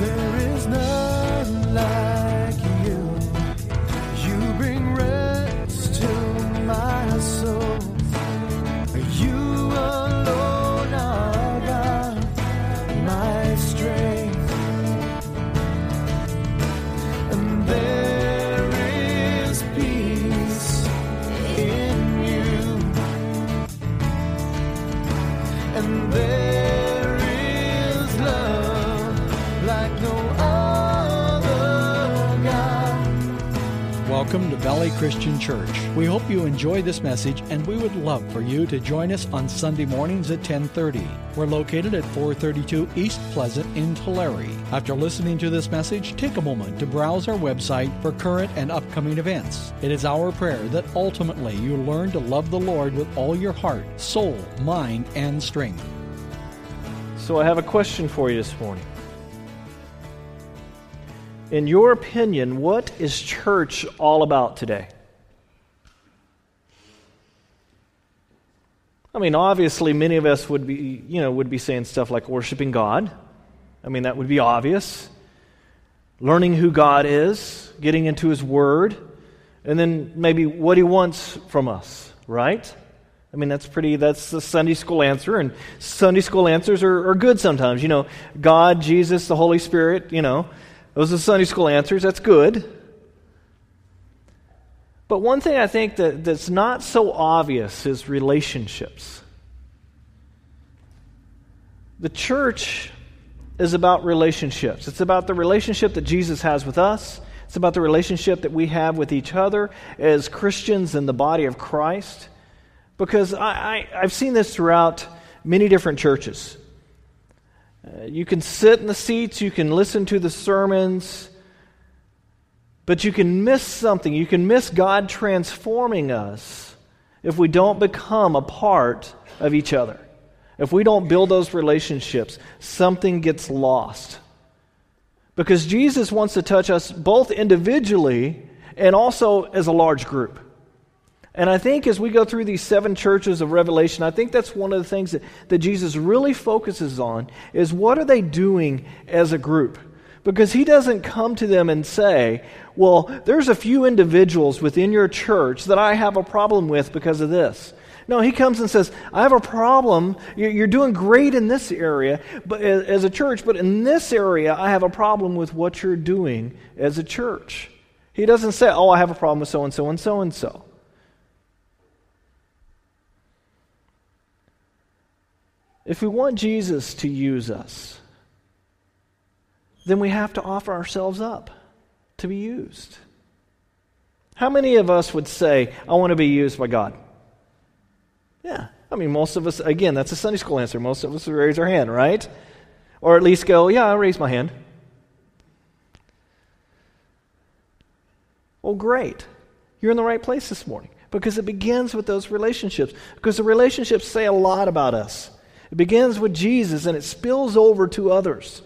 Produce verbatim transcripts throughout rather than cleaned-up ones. There is none like you. You bring rest to my soul. You alone are God, my strength. And there is peace in you. And there Welcome to Valley Christian Church. We hope you enjoy this message, and we would love for you to join us on Sunday mornings at ten thirty. We're located at four thirty-two East Pleasant in Tulare. After listening to this message, take a moment to browse our website for current and upcoming events. It is our prayer that ultimately you learn to love the Lord with all your heart, soul, mind, and strength. So I have a question for you this morning. In your opinion, what is church all about today? I mean, obviously, many of us would be, you know, would be saying stuff like worshiping God. I mean, that would be obvious. Learning who God is, getting into His Word, and then maybe what He wants from us, right? I mean, that's pretty, that's the Sunday school answer, and Sunday school answers are, are good sometimes. You know, God, Jesus, the Holy Spirit, you know. Those are the Sunday school answers. That's good. But one thing I think that, that's not so obvious is relationships. The church is about relationships. It's about the relationship that Jesus has with us. It's about the relationship that we have with each other as Christians in the body of Christ. Because I, I, I've seen this throughout many different churches. Uh, you can sit in the seats, you can listen to the sermons, but you can miss something. You can miss God transforming us if we don't become a part of each other. If we don't build those relationships, something gets lost. Because Jesus wants to touch us both individually and also as a large group. And I think as we go through these seven churches of Revelation, I think that's one of the things that, that Jesus really focuses on is what are they doing as a group? Because he doesn't come to them and say, well, there's a few individuals within your church that I have a problem with because of this. No, he comes and says, I have a problem. You're doing great in this area but as a church, but in this area I have a problem with what you're doing as a church. He doesn't say, oh, I have a problem with so-and-so and so-and-so. If we want Jesus to use us, then we have to offer ourselves up to be used. How many of us would say, I want to be used by God? Yeah. I mean, most of us, again, that's a Sunday school answer. Most of us would raise our hand, right? Or at least go, yeah, I raise my hand. Well, great. You're in the right place this morning because it begins with those relationships because the relationships say a lot about us. It begins with Jesus, and it spills over to others.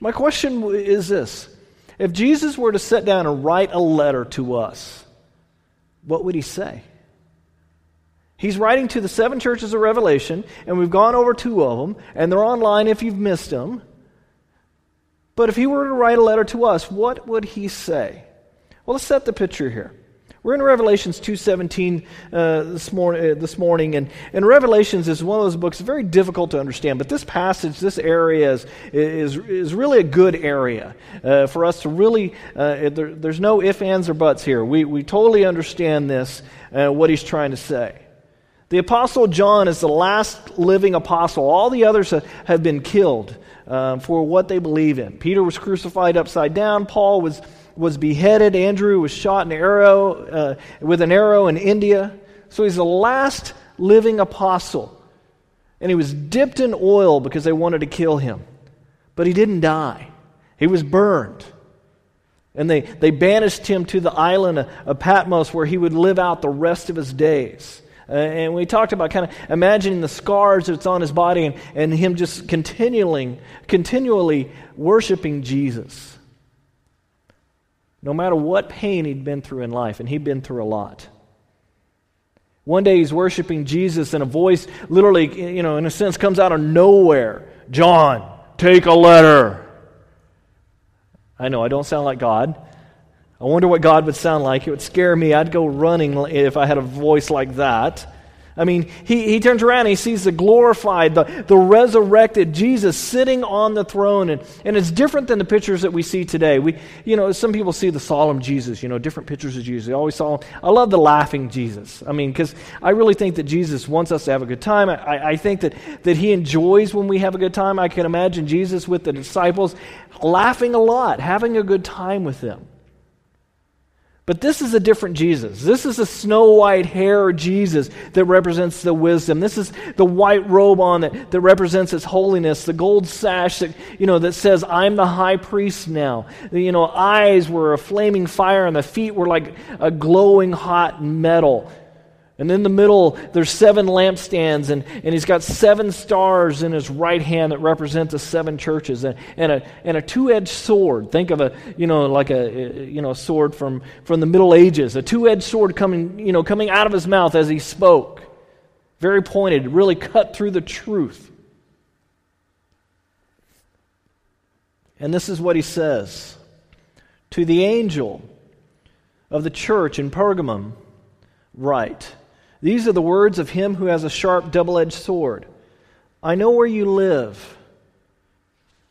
My question is this. If Jesus were to sit down and write a letter to us, what would he say? He's writing to the seven churches of Revelation, and we've gone over two of them, and they're online if you've missed them. But if he were to write a letter to us, what would he say? Well, let's set the picture here. We're in Revelations two seventeen uh, this, mor- uh, this morning, and, and Revelations is one of those books very difficult to understand, but this passage, this area is is, is really a good area uh, for us to really, uh, there, there's no ifs, ands, or buts here. We, we totally understand this, uh, what he's trying to say. The Apostle John is the last living apostle. All the others have been killed uh, for what they believe in. Peter was crucified upside down. Paul was was beheaded. Andrew was shot an arrow, uh, with an arrow in India. So he's the last living apostle. And he was dipped in oil because they wanted to kill him. But he didn't die. He was burned. And they, they banished him to the island of Patmos where he would live out the rest of his days. Uh, and we talked about kind of imagining the scars that's on his body and, and him just continuing, continually worshiping Jesus. No matter what pain he'd been through in life, and he'd been through a lot. One day he's worshiping Jesus, and a voice literally, you know, in a sense, comes out of nowhere. John, take a letter. I know, I don't sound like God. I wonder what God would sound like. It would scare me. I'd go running if I had a voice like that. I mean, he, he turns around and he sees the glorified, the, the resurrected Jesus sitting on the throne. And, and it's different than the pictures that we see today. We, you know, some people see the solemn Jesus, you know, different pictures of Jesus. They always saw him. I love the laughing Jesus. I mean, because I really think that Jesus wants us to have a good time. I, I think that, that he enjoys when we have a good time. I can imagine Jesus with the disciples laughing a lot, having a good time with them. But this is a different Jesus. This is a snow-white hair Jesus that represents the wisdom. This is the white robe on it that represents his holiness, the gold sash that, you know, that says, I'm the high priest now. The, you know, eyes were a flaming fire and the feet were like a glowing hot metal. And in the middle, there's seven lampstands, and, and he's got seven stars in his right hand that represent the seven churches, and, and a and a two-edged sword. Think of a you know like a you know sword from, from the Middle Ages, a two-edged sword coming you know coming out of his mouth as he spoke, very pointed, really cut through the truth. And this is what he says to the angel of the church in Pergamum. Write. These are the words of him who has a sharp double-edged sword. I know where you live,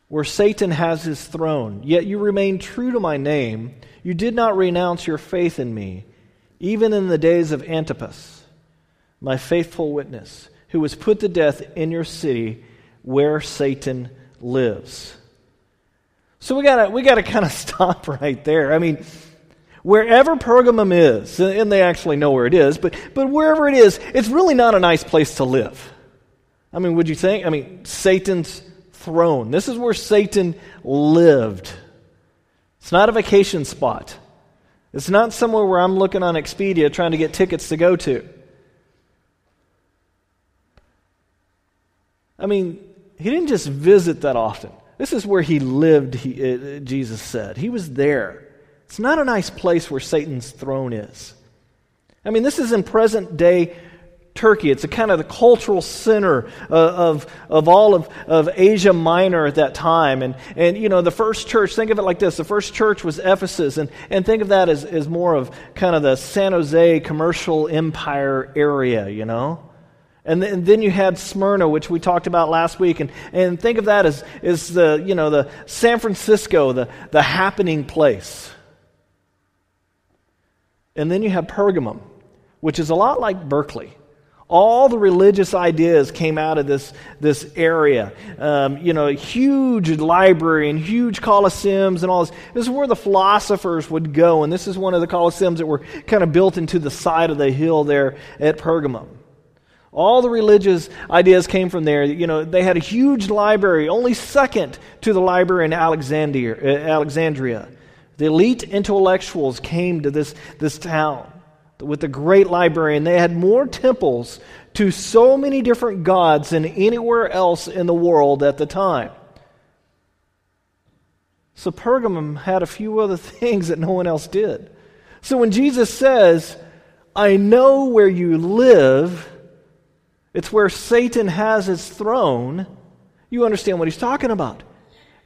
where Satan has his throne, yet you remain true to my name. You did not renounce your faith in me, even in the days of Antipas, my faithful witness, who was put to death in your city where Satan lives. So we gotta we gotta kind of stop right there. I mean, wherever Pergamum is, and they actually know where it is, but, but wherever it is, it's really not a nice place to live. I mean, would you think? I mean, Satan's throne. This is where Satan lived. It's not a vacation spot. It's not somewhere where I'm looking on Expedia trying to get tickets to go to. I mean, he didn't just visit that often. This is where he lived, he, uh, Jesus said. He was there. It's not a nice place where Satan's throne is. I mean, this is in present-day Turkey. It's a kind of the cultural center uh, of, of all of, of Asia Minor at that time. And, and, you know, the first church, think of it like this. The first church was Ephesus. And, and think of that as, as more of kind of the San Jose commercial empire area, you know. And then, and then you had Smyrna, which we talked about last week, and, and think of that as, as the, you know, the San Francisco, the, the happening place. And then you have Pergamum, which is a lot like Berkeley. All the religious ideas came out of this, this area. Um, you know, huge library and huge colosseums and all this. This is where the philosophers would go, and this is one of the colosseums that were kind of built into the side of the hill there at Pergamum. All the religious ideas came from there. You know, they had a huge library, only second to the library in Alexandria. Alexandria. The elite intellectuals came to this, this town with a great library, and they had more temples to so many different gods than anywhere else in the world at the time. So Pergamum had a few other things that no one else did. So when Jesus says, I know where you live, it's where Satan has his throne, you understand what he's talking about.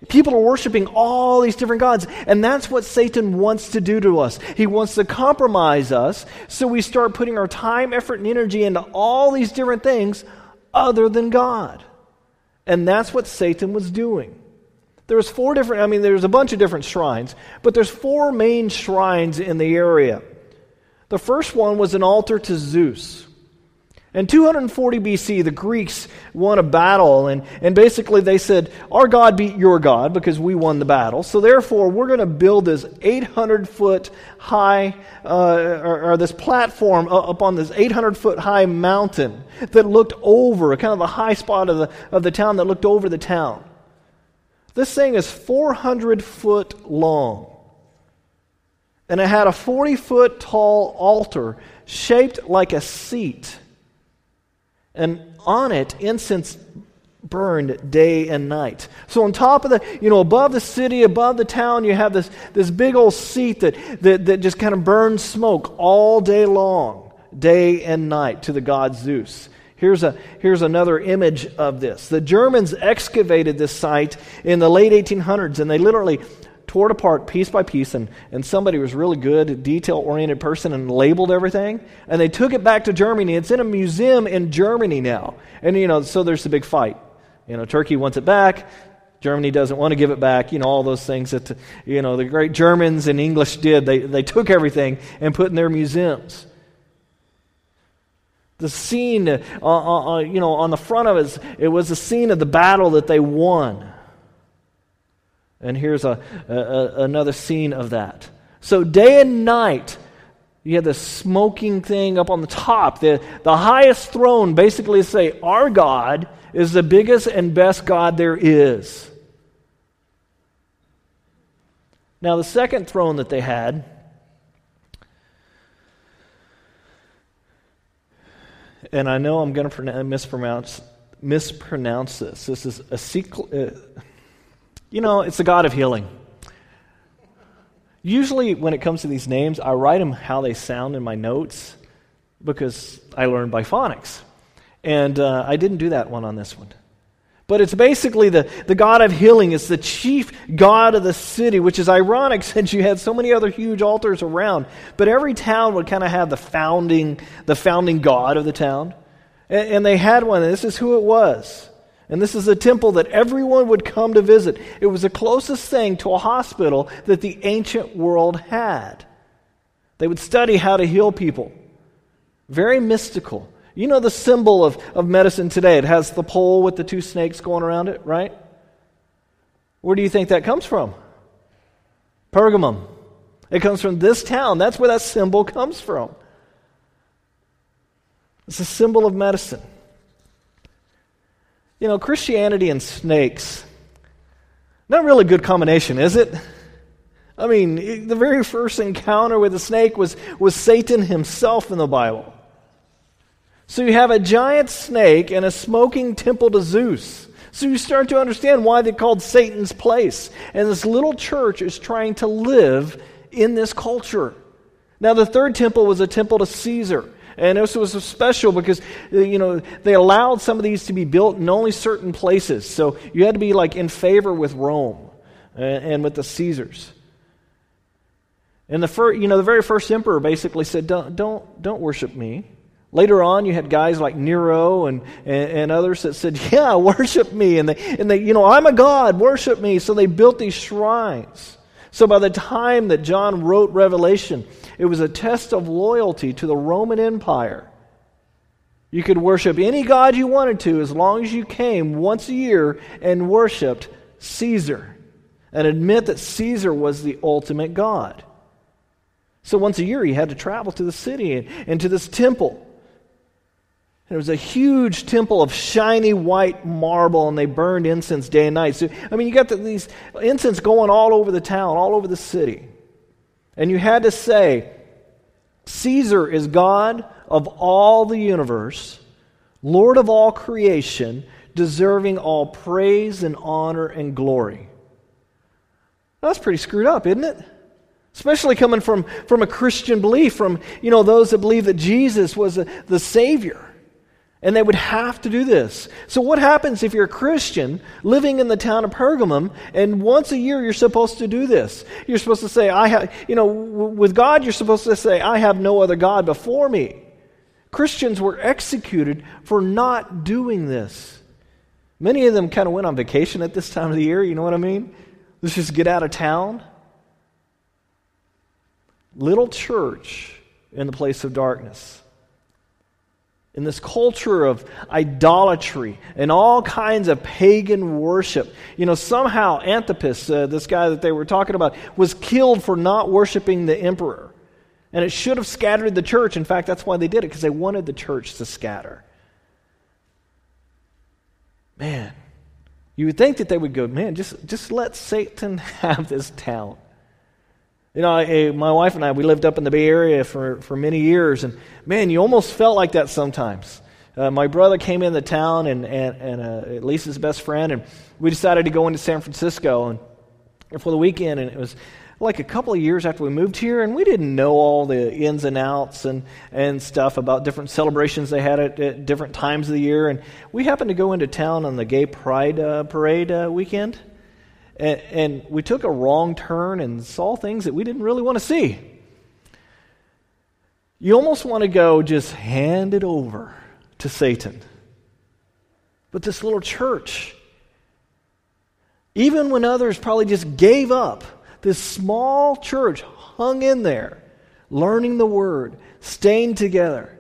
People are worshiping all these different gods, and that's what Satan wants to do to us. He wants to compromise us, so we start putting our time, effort, and energy into all these different things other than God. And that's what Satan was doing. There's four different, I mean, there's a bunch of different shrines, but there's four main shrines in the area. The first one was an altar to Zeus. In two forty B C, the Greeks won a battle, and, and basically they said, our God beat your God because we won the battle, so therefore we're going to build this eight hundred foot high, uh, or, or this platform up on this eight hundred foot high mountain that looked over, kind of a high spot of the, of the town that looked over the town. This thing is four hundred foot long, and it had a forty foot tall altar shaped like a seat. And on it, incense burned day and night. So on top of the, you know, above the city, above the town, you have this, this big old seat that, that, that just kind of burns smoke all day long, day and night, to the god Zeus. Here's a here's another image of this. The Germans excavated this site in the late eighteen hundreds, and they literally tore it apart piece by piece, and, and somebody was really good, a detail-oriented person, and labeled everything, and they took it back to Germany. It's in a museum in Germany now. And, you know, so there's the big fight. You know, Turkey wants it back. Germany doesn't want to give it back. You know, all those things that, you know, the great Germans and English did. They, they took everything and put in their museums. The scene, uh, uh, uh, you know, on the front of it, it was the scene of the battle that they won. And here's a, a, a another scene of that. So day and night, you had this smoking thing up on the top. The, the highest throne basically say, our God is the biggest and best God there is. Now the second throne that they had, and I know I'm going to mispronounce, mispronounce this. This is a sequ- uh, You know, it's the God of healing. Usually when it comes to these names, I write them how they sound in my notes because I learned by phonics. And uh, I didn't do that one on this one. But it's basically the, the God of healing. It's the chief god of the city, which is ironic since you had so many other huge altars around. But every town would kind of have the founding, the founding god of the town. And, and they had one, and this is who it was. And this is a temple that everyone would come to visit. It was the closest thing to a hospital that the ancient world had. They would study how to heal people. Very mystical. You know the symbol of, of medicine today. It has the pole with the two snakes going around it, right? Where do you think that comes from? Pergamum. It comes from this town. That's where that symbol comes from. It's a symbol of medicine. You know, Christianity and snakes, not really a good combination, is it? I mean, the very first encounter with a snake was, was Satan himself in the Bible. So you have a giant snake and a smoking temple to Zeus. So you start to understand why they called Satan's place. And this little church is trying to live in this culture. Now the third temple was a temple to Caesar. And this was special because, you know, they allowed some of these to be built in only certain places. So you had to be like in favor with Rome and with the Caesars. And the first, you know, the very first emperor basically said, "Don't, don't, don't worship me." Later on, you had guys like Nero and, and, and others that said, "Yeah, worship me," and they and they, you know, "I'm a god, worship me." So they built these shrines. So by the time that John wrote Revelation, it was a test of loyalty to the Roman Empire. You could worship any god you wanted to as long as you came once a year and worshiped Caesar and admit that Caesar was the ultimate god. So once a year, he had to travel to the city and, and to this temple. And it was a huge temple of shiny white marble, and they burned incense day and night. So, I mean, you got the, these incense going all over the town, all over the city. And you had to say, "Caesar is God of all the universe, Lord of all creation, deserving all praise and honor and glory." That's pretty screwed up, isn't it? Especially coming from, from a Christian belief, from, you know, those that believe that Jesus was a, the Savior. And they would have to do this. So what happens if you're a Christian living in the town of Pergamum and once a year you're supposed to do this? You're supposed to say, I have, you know, w- with God you're supposed to say, "I have no other God before me." Christians were executed for not doing this. Many of them kind of went on vacation at this time of the year, you know what I mean? Let's just get out of town. Little church in the place of darkness. In this culture of idolatry and all kinds of pagan worship. You know, somehow Antipas, uh, this guy that they were talking about, was killed for not worshiping the emperor. And it should have scattered the church. In fact, that's why they did it, because they wanted the church to scatter. Man, you would think that they would go, man, just, just let Satan have this town. You know, my wife and I, we lived up in the Bay Area for, for many years, and man, you almost felt like that sometimes. Uh, my brother came into town, and, and, and uh, Lisa's best friend, and we decided to go into San Francisco and for the weekend, and it was like a couple of years after we moved here, and we didn't know all the ins and outs and, and stuff about different celebrations they had at, at different times of the year, and we happened to go into town on the Gay Pride uh, Parade uh, weekend. and, and we took a wrong turn and saw things that we didn't really want to see. You almost want to go just hand it over to Satan. But this little church, even when others probably just gave up, this small church hung in there, learning the word, staying together.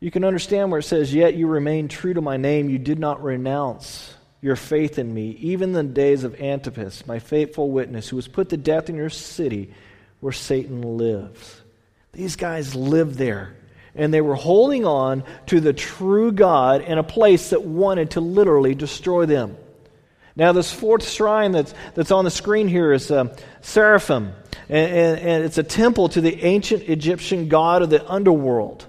You can understand where it says, "Yet you remain true to my name. You did not renounce your faith in me, even in the days of Antipas, my faithful witness, who was put to death in your city where Satan lives." These guys lived there, and they were holding on to the true God in a place that wanted to literally destroy them. Now, this fourth shrine that's that's on the screen here is um, Seraphim, and, and, and it's a temple to the ancient Egyptian god of the underworld.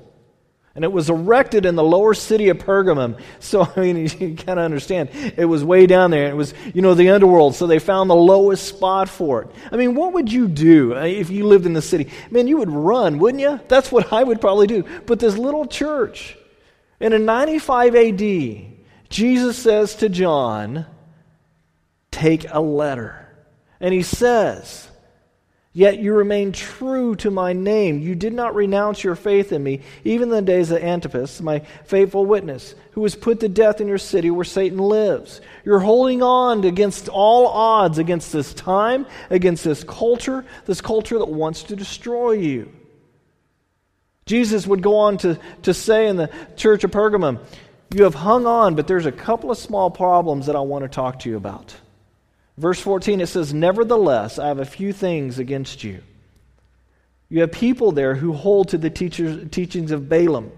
And it was erected in the lower city of Pergamum. So, I mean, you kind of understand. It was way down there. It was, you know, the underworld. So they found the lowest spot for it. I mean, what would you do if you lived in the city? Man, you would run, wouldn't you? That's what I would probably do. But this little church, and in ninety-five A D, Jesus says to John, take a letter. And he says, "Yet you remain true to my name. You did not renounce your faith in me, even in the days of Antipas, my faithful witness, who was put to death in your city where Satan lives." You're holding on against all odds, against this time, against this culture, this culture that wants to destroy you. Jesus would go on to, to say in the church of Pergamum, "You have hung on, but there's a couple of small problems that I want to talk to you about." Verse fourteen, it says, "Nevertheless, I have a few things against you. You have people there who hold to the teachers, teachings of Balaam,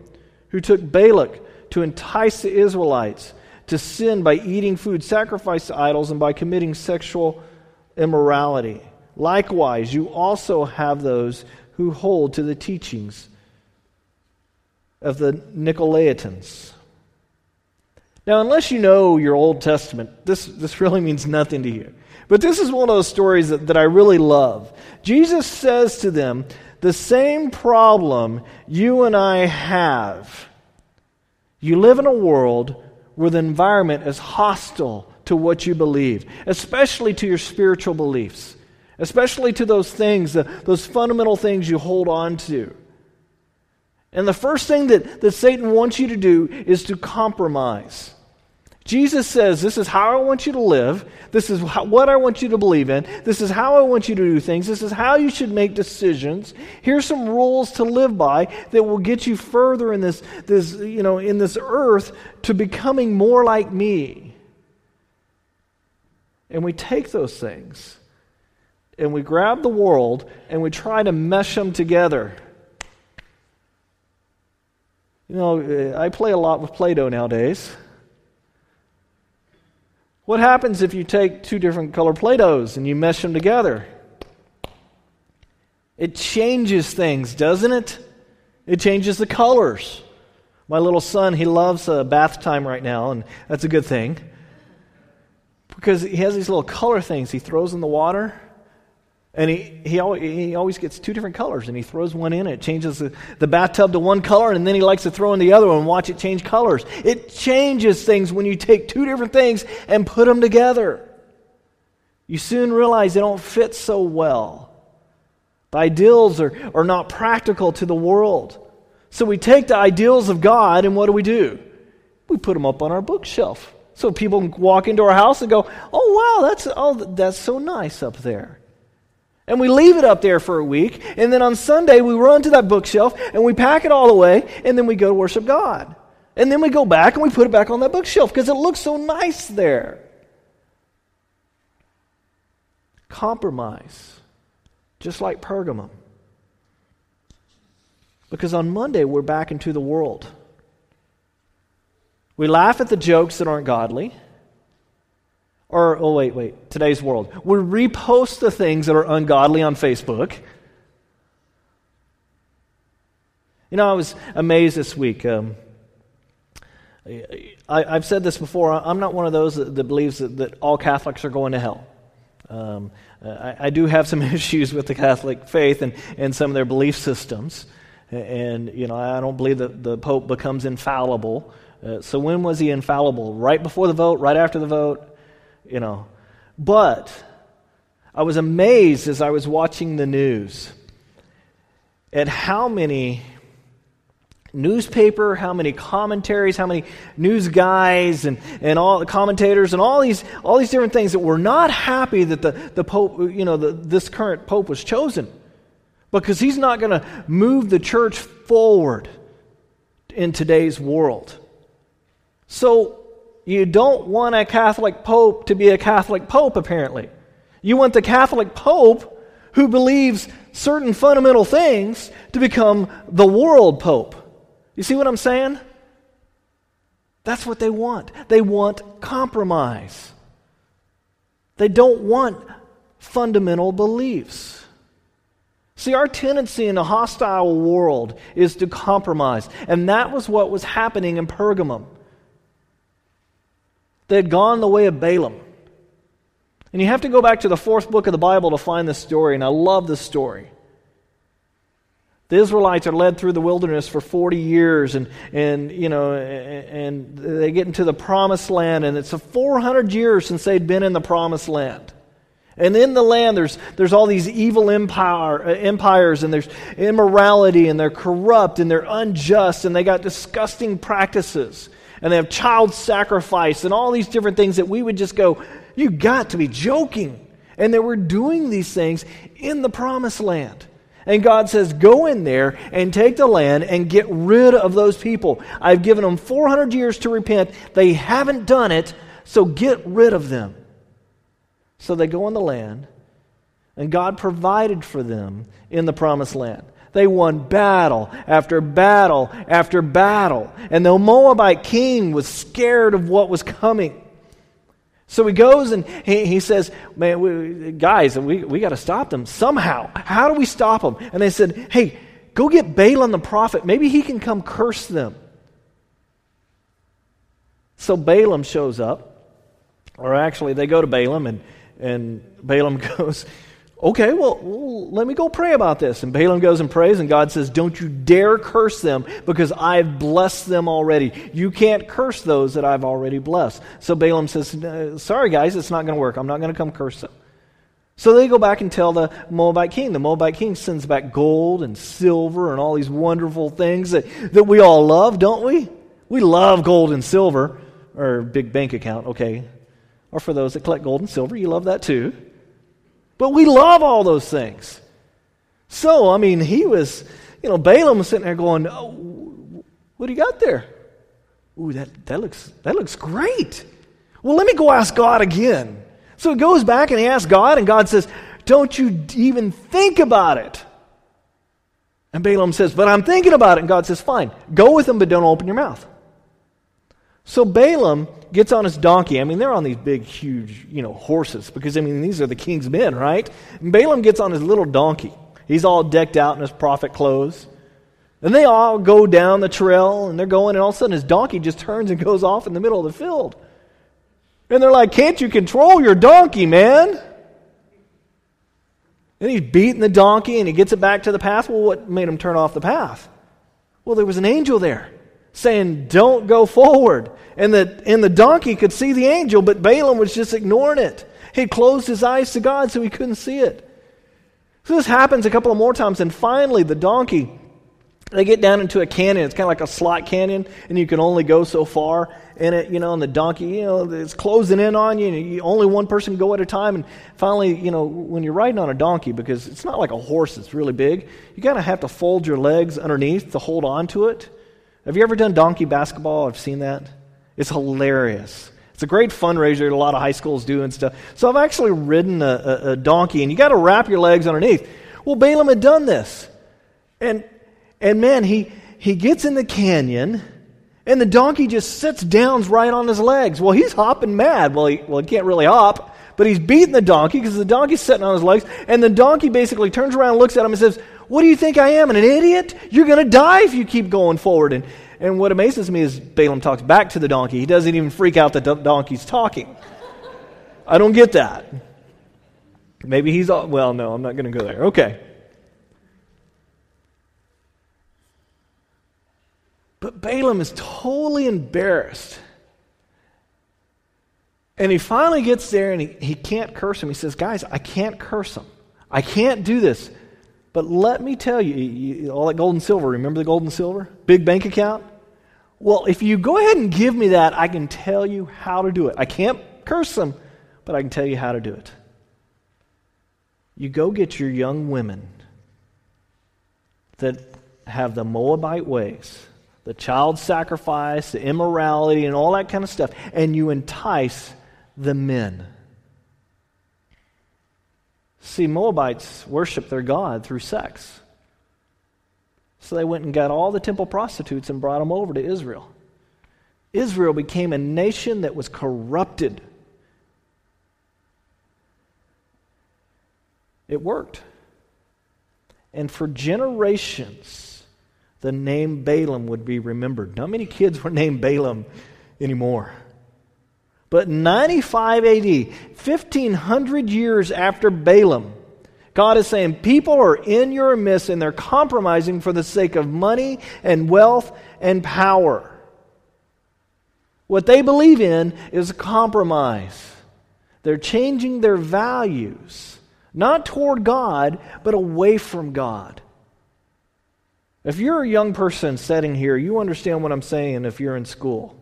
who took Balak to entice the Israelites to sin by eating food sacrificed to idols and by committing sexual immorality. Likewise, you also have those who hold to the teachings of the Nicolaitans." Now, unless you know your Old Testament, this, this really means nothing to you. But this is one of those stories that, that I really love. Jesus says to them, the same problem you and I have. You live in a world where the environment is hostile to what you believe, especially to your spiritual beliefs, especially to those things, the, those fundamental things you hold on to. And the first thing that, that Satan wants you to do is to compromise. Jesus says, this is how I want you to live. This is how, what I want you to believe in. This is how I want you to do things. This is how you should make decisions. Here's some rules to live by that will get you further in this, this, you know, in this earth to becoming more like me. And we take those things and we grab the world and we try to mesh them together. You know, I play a lot with Play-Doh nowadays. What happens if you take two different color Play-Dohs and you mesh them together? It changes things, doesn't it? It changes the colors. My little son, he loves uh, bath time right now, and that's a good thing. Because he has these little color things he throws in the water, and he, he, always, he always gets two different colors, and he throws one in, and it changes the, the bathtub to one color, and then he likes to throw in the other one and watch it change colors. It changes things when you take two different things and put them together. You soon realize they don't fit so well. The ideals are, are not practical to the world. So we take the ideals of God, and what do we do? We put them up on our bookshelf. So people can walk into our house and go, "Oh, wow, that's, oh, that's so nice up there." And we leave it up there for a week, and then on Sunday we run to that bookshelf, and we pack it all away, and then we go worship God. And then we go back, and we put it back on that bookshelf, because it looks so nice there. Compromise, just like Pergamum. Because on Monday we're back into the world. We laugh at the jokes that aren't godly. Or, oh, wait, wait, today's world. We repost the things that are ungodly on Facebook. You know, I was amazed this week. Um, I, I've said this before. I'm not one of those that, that believes that, that all Catholics are going to hell. Um, I, I do have some issues with the Catholic faith and, and some of their belief systems. And, you know, I don't believe that the Pope becomes infallible. Uh, so when was he infallible? Right before the vote, right after the vote, you know. But I was amazed as I was watching the news at how many newspaper, how many commentaries, how many news guys and, and all the commentators and all these all these different things that were not happy that the, the Pope, you know, the, this current Pope was chosen, because he's not going to move the church forward in today's world. So you don't want a Catholic Pope to be a Catholic Pope, apparently. You want the Catholic Pope who believes certain fundamental things to become the world Pope. You see what I'm saying? That's what they want. They want compromise. They don't want fundamental beliefs. See, our tendency in a hostile world is to compromise. And that was what was happening in Pergamum. They had gone the way of Balaam. And you have to go back to the fourth book of the Bible to find this story, and I love this story. The Israelites are led through the wilderness for forty years, and, and you know, and they get into the promised land, and it's a four hundred years since they'd been in the promised land. And in the land, there's there's all these evil empire, uh, empires, and there's immorality, and they're corrupt, and they're unjust, and they got disgusting practices, and they have child sacrifice, and all these different things that we would just go, you got to be joking. And they were doing these things in the promised land. And God says, go in there and take the land and get rid of those people. I've given them four hundred years to repent. They haven't done it, so get rid of them. So they go in the land, and God provided for them in the promised land. They won battle after battle after battle. And the Moabite king was scared of what was coming. So he goes and he, he says, man, we, guys, we, we got to stop them somehow. How do we stop them? And they said, hey, go get Balaam the prophet. Maybe he can come curse them. So Balaam shows up, or actually they go to Balaam, and, and Balaam goes, okay, well, well, let me go pray about this. And Balaam goes and prays, and God says, don't you dare curse them, because I've blessed them already. You can't curse those that I've already blessed. So Balaam says, no, sorry, guys, it's not going to work. I'm not going to come curse them. So they go back and tell the Moabite king. The Moabite king sends back gold and silver and all these wonderful things that, that we all love, don't we? We love gold and silver, or big bank account, okay. Or for those that collect gold and silver, you love that too. But we love all those things. So, I mean, he was, you know, Balaam was sitting there going, oh, what do you got there? Ooh, that, that looks that looks great. Well, let me go ask God again. So he goes back and he asks God, and God says, don't you even think about it. And Balaam says, but I'm thinking about it. And God says, fine, go with them, but don't open your mouth. So Balaam gets on his donkey. I mean, they're on these big, huge, you know, horses, because, I mean, these are the king's men, right? And Balaam gets on his little donkey. He's all decked out in his prophet clothes. And they all go down the trail, and they're going, and all of a sudden his donkey just turns and goes off in the middle of the field. And they're like, can't you control your donkey, man? And he's beating the donkey, and he gets it back to the path. Well, what made him turn off the path? Well, there was an angel there, saying, don't go forward. And the, and the donkey could see the angel, but Balaam was just ignoring it. He closed his eyes to God so he couldn't see it. So this happens a couple of more times, and finally the donkey, they get down into a canyon. It's kind of like a slot canyon, and you can only go so far in it, you know, and the donkey, you know, it's closing in on you, and you, only one person can go at a time. And finally, you know, when you're riding on a donkey, because it's not like a horse that's really big, you kind of have to fold your legs underneath to hold on to it. Have you ever done donkey basketball? I've seen that. It's hilarious. It's a great fundraiser that a lot of high schools do and stuff. So I've actually ridden a, a, a donkey, and you got to wrap your legs underneath. Well, Balaam had done this. And and man, he, he gets in the canyon, and the donkey just sits down right on his legs. Well, he's hopping mad. Well, he, well, he can't really hop, but he's beating the donkey because the donkey's sitting on his legs. And the donkey basically turns around and looks at him and says, what do you think I am, an idiot? You're going to die if you keep going forward. And and what amazes me is Balaam talks back to the donkey. He doesn't even freak out that the donkey's talking. I don't get that. Maybe he's, all, well, no, I'm not going to go there. Okay. But Balaam is totally embarrassed. And he finally gets there and he, he can't curse him. He says, guys, I can't curse him. I can't do this. But let me tell you, you, all that gold and silver, remember the gold and silver? Big bank account? Well, if you go ahead and give me that, I can tell you how to do it. I can't curse them, but I can tell you how to do it. You go get your young women that have the Moabite ways, the child sacrifice, the immorality, and all that kind of stuff, and you entice the men. See, Moabites worship their God through sex. So they went and got all the temple prostitutes and brought them over to Israel. Israel became a nation that was corrupted. It worked. And for generations, the name Balaam would be remembered. Not many kids were named Balaam anymore. But ninety-five A D, fifteen hundred years after Balaam, God is saying, people are in your midst and they're compromising for the sake of money and wealth and power. What they believe in is a compromise. They're changing their values, not toward God, but away from God. If you're a young person sitting here, you understand what I'm saying if you're in school.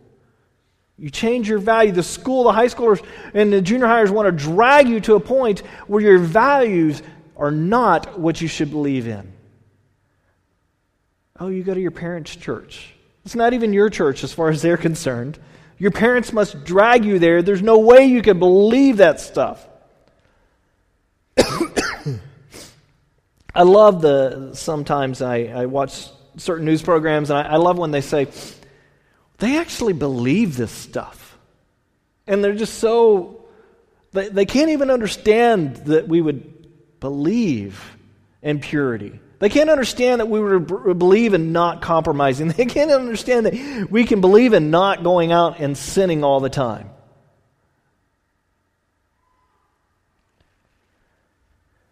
You change your value. The school, the high schoolers, and the junior hires want to drag you to a point where your values are not what you should believe in. Oh, you go to your parents' church. It's not even your church as far as they're concerned. Your parents must drag you there. There's no way you can believe that stuff. I love the, sometimes I, I watch certain news programs, and I, I love when they say, they actually believe this stuff. And they're just so, they, they can't even understand that we would believe in purity. They can't understand that we would believe in not compromising. They can't understand that we can believe in not going out and sinning all the time.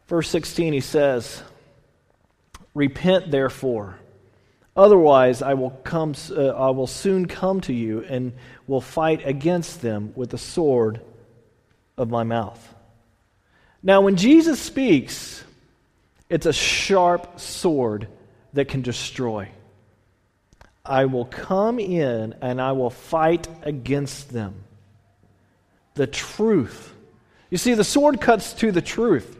Verse sixteen, he says, repent therefore. Otherwise, I will come. Uh, I will soon come to you and will fight against them with the sword of my mouth. Now, when Jesus speaks, it's a sharp sword that can destroy. I will come in and I will fight against them. The truth. You see, the sword cuts to the truth.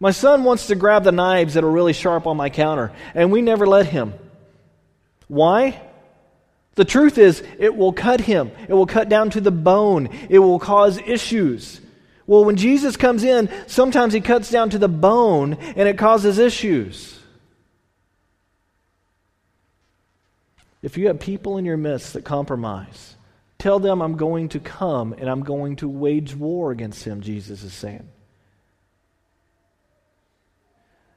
My son wants to grab the knives that are really sharp on my counter, and we never let him. Why? The truth is, it will cut him. It will cut down to the bone. It will cause issues. Well, when Jesus comes in, sometimes he cuts down to the bone and it causes issues. If you have people in your midst that compromise, tell them I'm going to come and I'm going to wage war against him, Jesus is saying.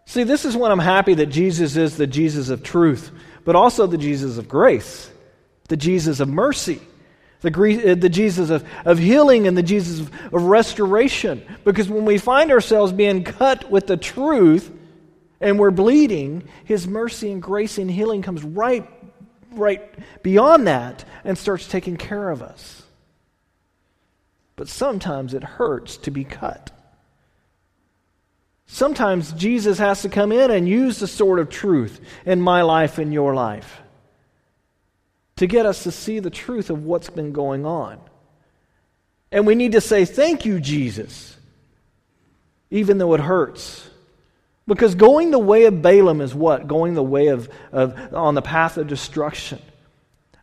See, this is when I'm happy that Jesus is the Jesus of truth, but also the Jesus of grace, the Jesus of mercy, the, the Jesus of, of healing, and the Jesus of, of restoration. Because when we find ourselves being cut with the truth and we're bleeding, his mercy and grace and healing comes right, right beyond that and starts taking care of us. But sometimes it hurts to be cut. Sometimes Jesus has to come in and use the sword of truth in my life and your life to get us to see the truth of what's been going on. And we need to say, thank you, Jesus, even though it hurts. Because going the way of Balaam is what? Going the way of, of on the path of destruction.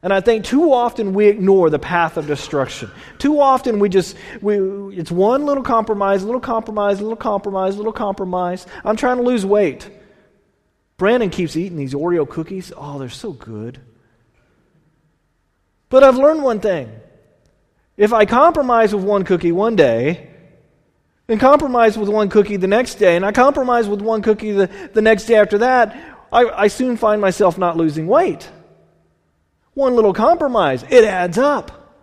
And I think too often we ignore the path of destruction. Too often we just, we it's one little compromise, little compromise, little compromise, little compromise. I'm trying to lose weight. Brandon keeps eating these Oreo cookies. Oh, they're so good. But I've learned one thing. If I compromise with one cookie one day, and compromise with one cookie the next day, and I compromise with one cookie the, the next day after that, I, I soon find myself not losing weight. One little compromise, it adds up.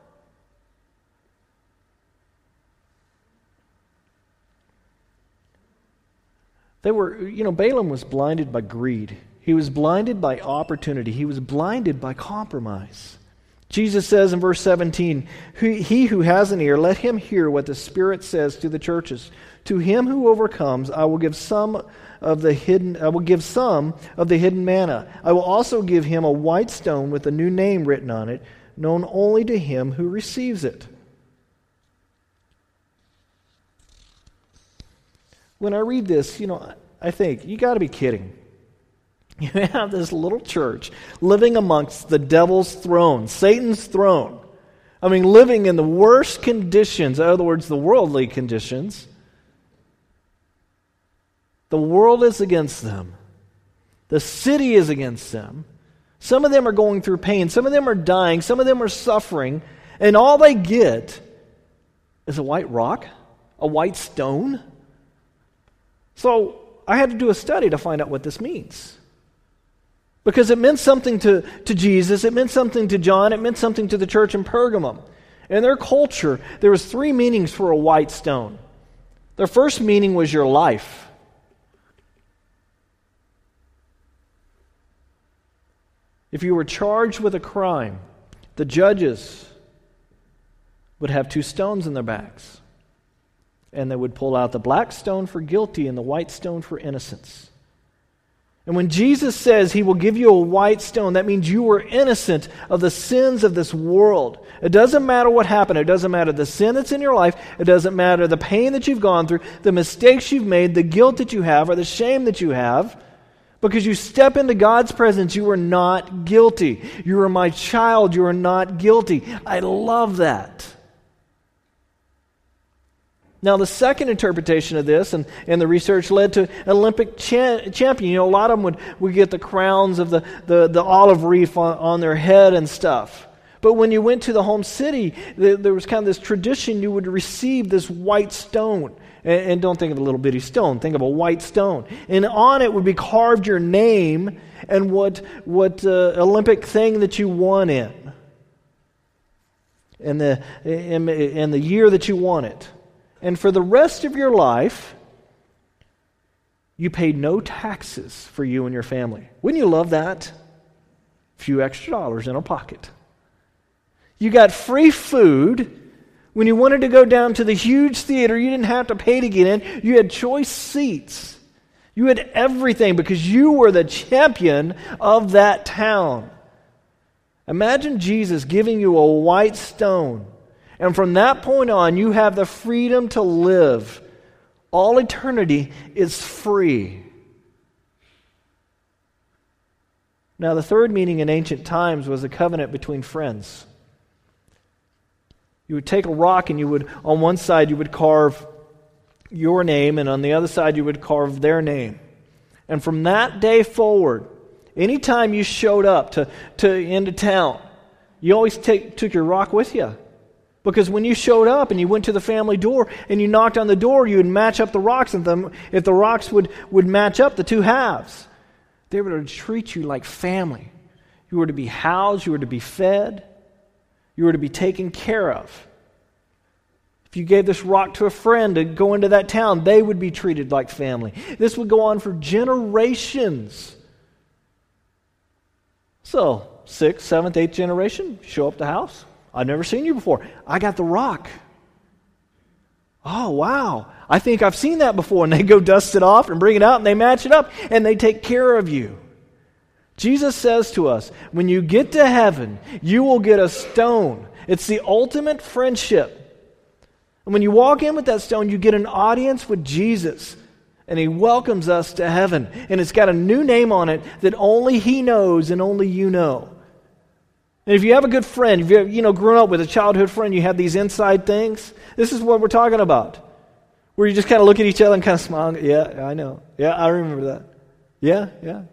They were, you know, Balaam was blinded by greed. He was blinded by opportunity. He was blinded by compromise. Jesus says in verse seventeen, "He who has an ear, let him hear what the Spirit says to the churches. To him who overcomes, I will give some of the hidden I will give some of the hidden manna. I will also give him a white stone with a new name written on it, known only to him who receives it." When I read this, you know, I think, you got to be kidding. You have this little church living amongst the devil's throne, Satan's throne. I mean, living in the worst conditions, in other words, the worldly conditions. The world is against them. The city is against them. Some of them are going through pain. Some of them are dying. Some of them are suffering. And all they get is a white rock, a white stone. So I had to do a study to find out what this means. Because it meant something to, to Jesus, it meant something to John, it meant something to the church in Pergamum. In their culture, there was three meanings for a white stone. Their first meaning was your life. If you were charged with a crime, the judges would have two stones in their backs. And they would pull out the black stone for guilty and the white stone for innocence. And when Jesus says he will give you a white stone, that means you were innocent of the sins of this world. It doesn't matter what happened. It doesn't matter the sin that's in your life. It doesn't matter the pain that you've gone through, the mistakes you've made, the guilt that you have, or the shame that you have. Because you step into God's presence, you are not guilty. You are my child. You are not guilty. I love that. Now, the second interpretation of this, and, and the research led to Olympic cha- champion. You know, a lot of them would, would get the crowns of the, the, the olive wreath on, on their head and stuff. But when you went to the home city, the, there was kind of this tradition you would receive this white stone. And, and don't think of a little bitty stone. Think of a white stone. And on it would be carved your name and what, what uh, Olympic thing that you won in. And the, and, and the year that you won it. And for the rest of your life, you pay no taxes for you and your family. Wouldn't you love that? A few extra dollars in our pocket. You got free food. When you wanted to go down to the huge theater, you didn't have to pay to get in. You had choice seats. You had everything because you were the champion of that town. Imagine Jesus giving you a white stone. And from that point on, you have the freedom to live. All eternity is free. Now, the third meaning in ancient times was a covenant between friends. You would take a rock and you would, on one side, you would carve your name, and on the other side, you would carve their name. And from that day forward, anytime you showed up to, to into town, you always take, took your rock with you. Because when you showed up and you went to the family door and you knocked on the door, you would match up the rocks. And them, if the rocks would, would match up the two halves, they were to treat you like family. You were to be housed. You were to be fed. You were to be taken care of. If you gave this rock to a friend to go into that town, they would be treated like family. This would go on for generations. So, sixth, seventh, eighth generation, show up the house. I've never seen you before. I got the rock. Oh, wow. I think I've seen that before. And they go dust it off and bring it out and they match it up and they take care of you. Jesus says to us, when you get to heaven, you will get a stone. It's the ultimate friendship. And when you walk in with that stone, you get an audience with Jesus. And he welcomes us to heaven. And it's got a new name on it that only he knows and only you know. And if you have a good friend, if you have, you know, grown up with a childhood friend, you have these inside things. This is what we're talking about. Where you just kind of look at each other and kind of smile. Yeah, I know. Yeah, I remember that. Yeah, yeah.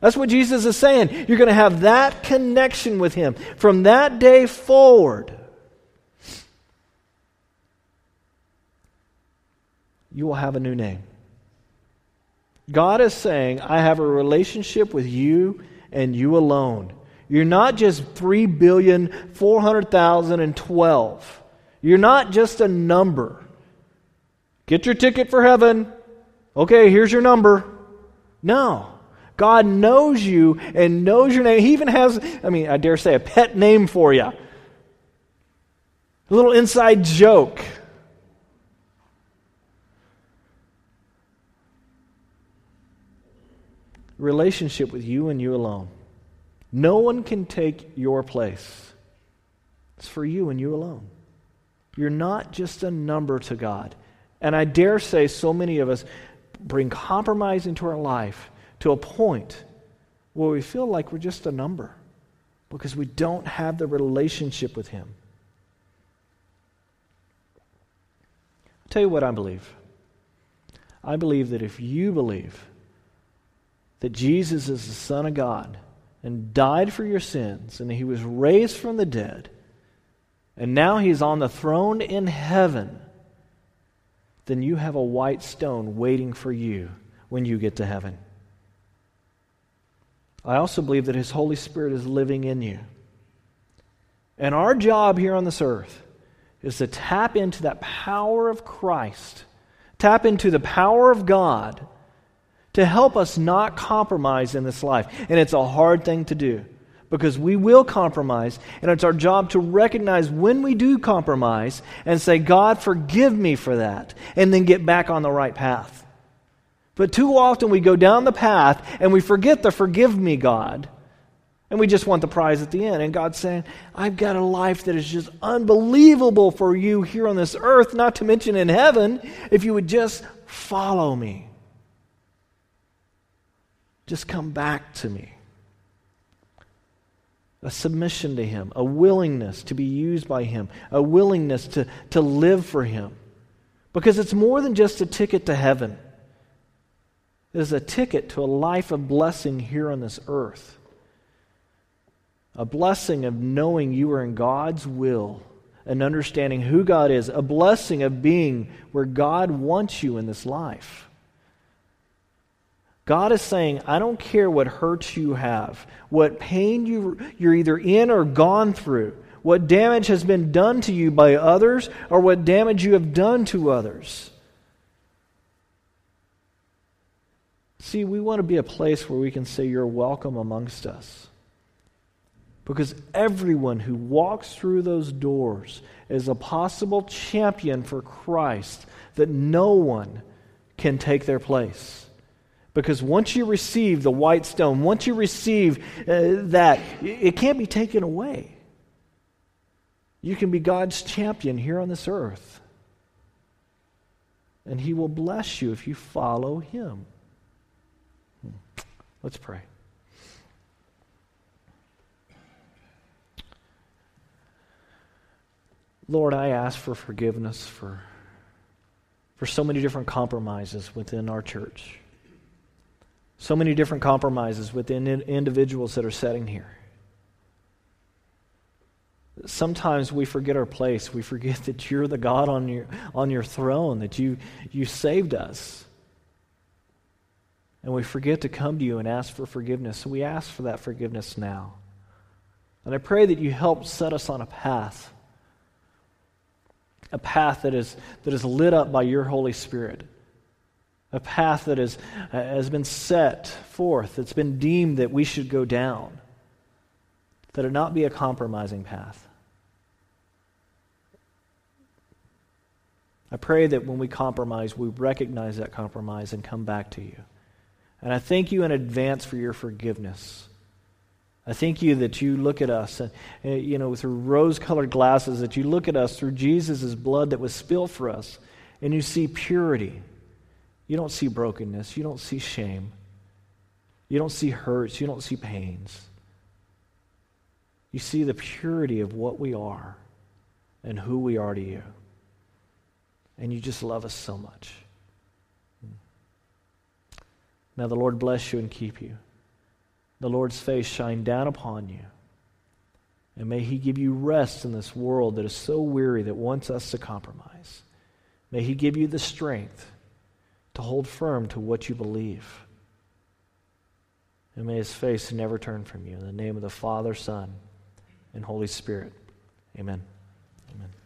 That's what Jesus is saying. You're going to have that connection with him from that day forward. You will have a new name. God is saying, I have a relationship with you and you alone. You're not just three billion four hundred thousand twelve. You're not just a number. Get your ticket for heaven. Okay, here's your number. No. God knows you and knows your name. He even has, I mean, I dare say, a pet name for you. A little inside joke. Relationship with you and you alone. No one can take your place. It's for you and you alone. You're not just a number to God. And I dare say so many of us bring compromise into our life to a point where we feel like we're just a number because we don't have the relationship with Him. I'll tell you what I believe. I believe that if you believe that Jesus is the Son of God and died for your sins and He was raised from the dead, and now He's on the throne in heaven, then you have a white stone waiting for you when you get to heaven. I also believe that His Holy Spirit is living in you. And our job here on this earth is to tap into that power of Christ, tap into the power of God to help us not compromise in this life. And it's a hard thing to do, because we will compromise, and it's our job to recognize when we do compromise and say, God, forgive me for that, and then get back on the right path. But too often we go down the path and we forget the forgive me, God, and we just want the prize at the end. And God's saying, I've got a life that is just unbelievable for you here on this earth, not to mention in heaven, if you would just follow me. Just come back to me. A submission to Him, a willingness to be used by Him, a willingness to, to live for Him. Because it's more than just a ticket to heaven. It is a ticket to a life of blessing here on this earth. A blessing of knowing you are in God's will and understanding who God is. A blessing of being where God wants you in this life. God is saying, I don't care what hurts you have, what pain you, you're either in or gone through, what damage has been done to you by others, or what damage you have done to others. See, we want to be a place where we can say you're welcome amongst us. Because everyone who walks through those doors is a possible champion for Christ that no one can take their place. Because once you receive the white stone, once you receive uh, that, it can't be taken away. You can be God's champion here on this earth. And He will bless you if you follow Him. Let's pray. Lord, I ask for forgiveness for, for so many different compromises within our church. So many different compromises within individuals that are sitting here. Sometimes we forget our place. We forget that you're the God on your, on your throne, that you, you saved us. And we forget to come to you and ask for forgiveness. So we ask for that forgiveness now. And I pray that you help set us on a path, a path that is, that is lit up by your Holy Spirit. A path that is, has been set forth, that's been deemed that we should go down, that it not be a compromising path. I pray that when we compromise, we recognize that compromise and come back to you. And I thank you in advance for your forgiveness. I thank you that you look at us, and, you know, through rose-colored glasses, that you look at us through Jesus' blood that was spilled for us, and you see purity. You don't see brokenness. You don't see shame. You don't see hurts. You don't see pains. You see the purity of what we are and who we are to you. And you just love us so much. Now the Lord bless you and keep you. The Lord's face shine down upon you. And may He give you rest in this world that is so weary that wants us to compromise. May He give you the strength to hold firm to what you believe. And may His face never turn from you. In the name of the Father, Son, and Holy Spirit. Amen. Amen.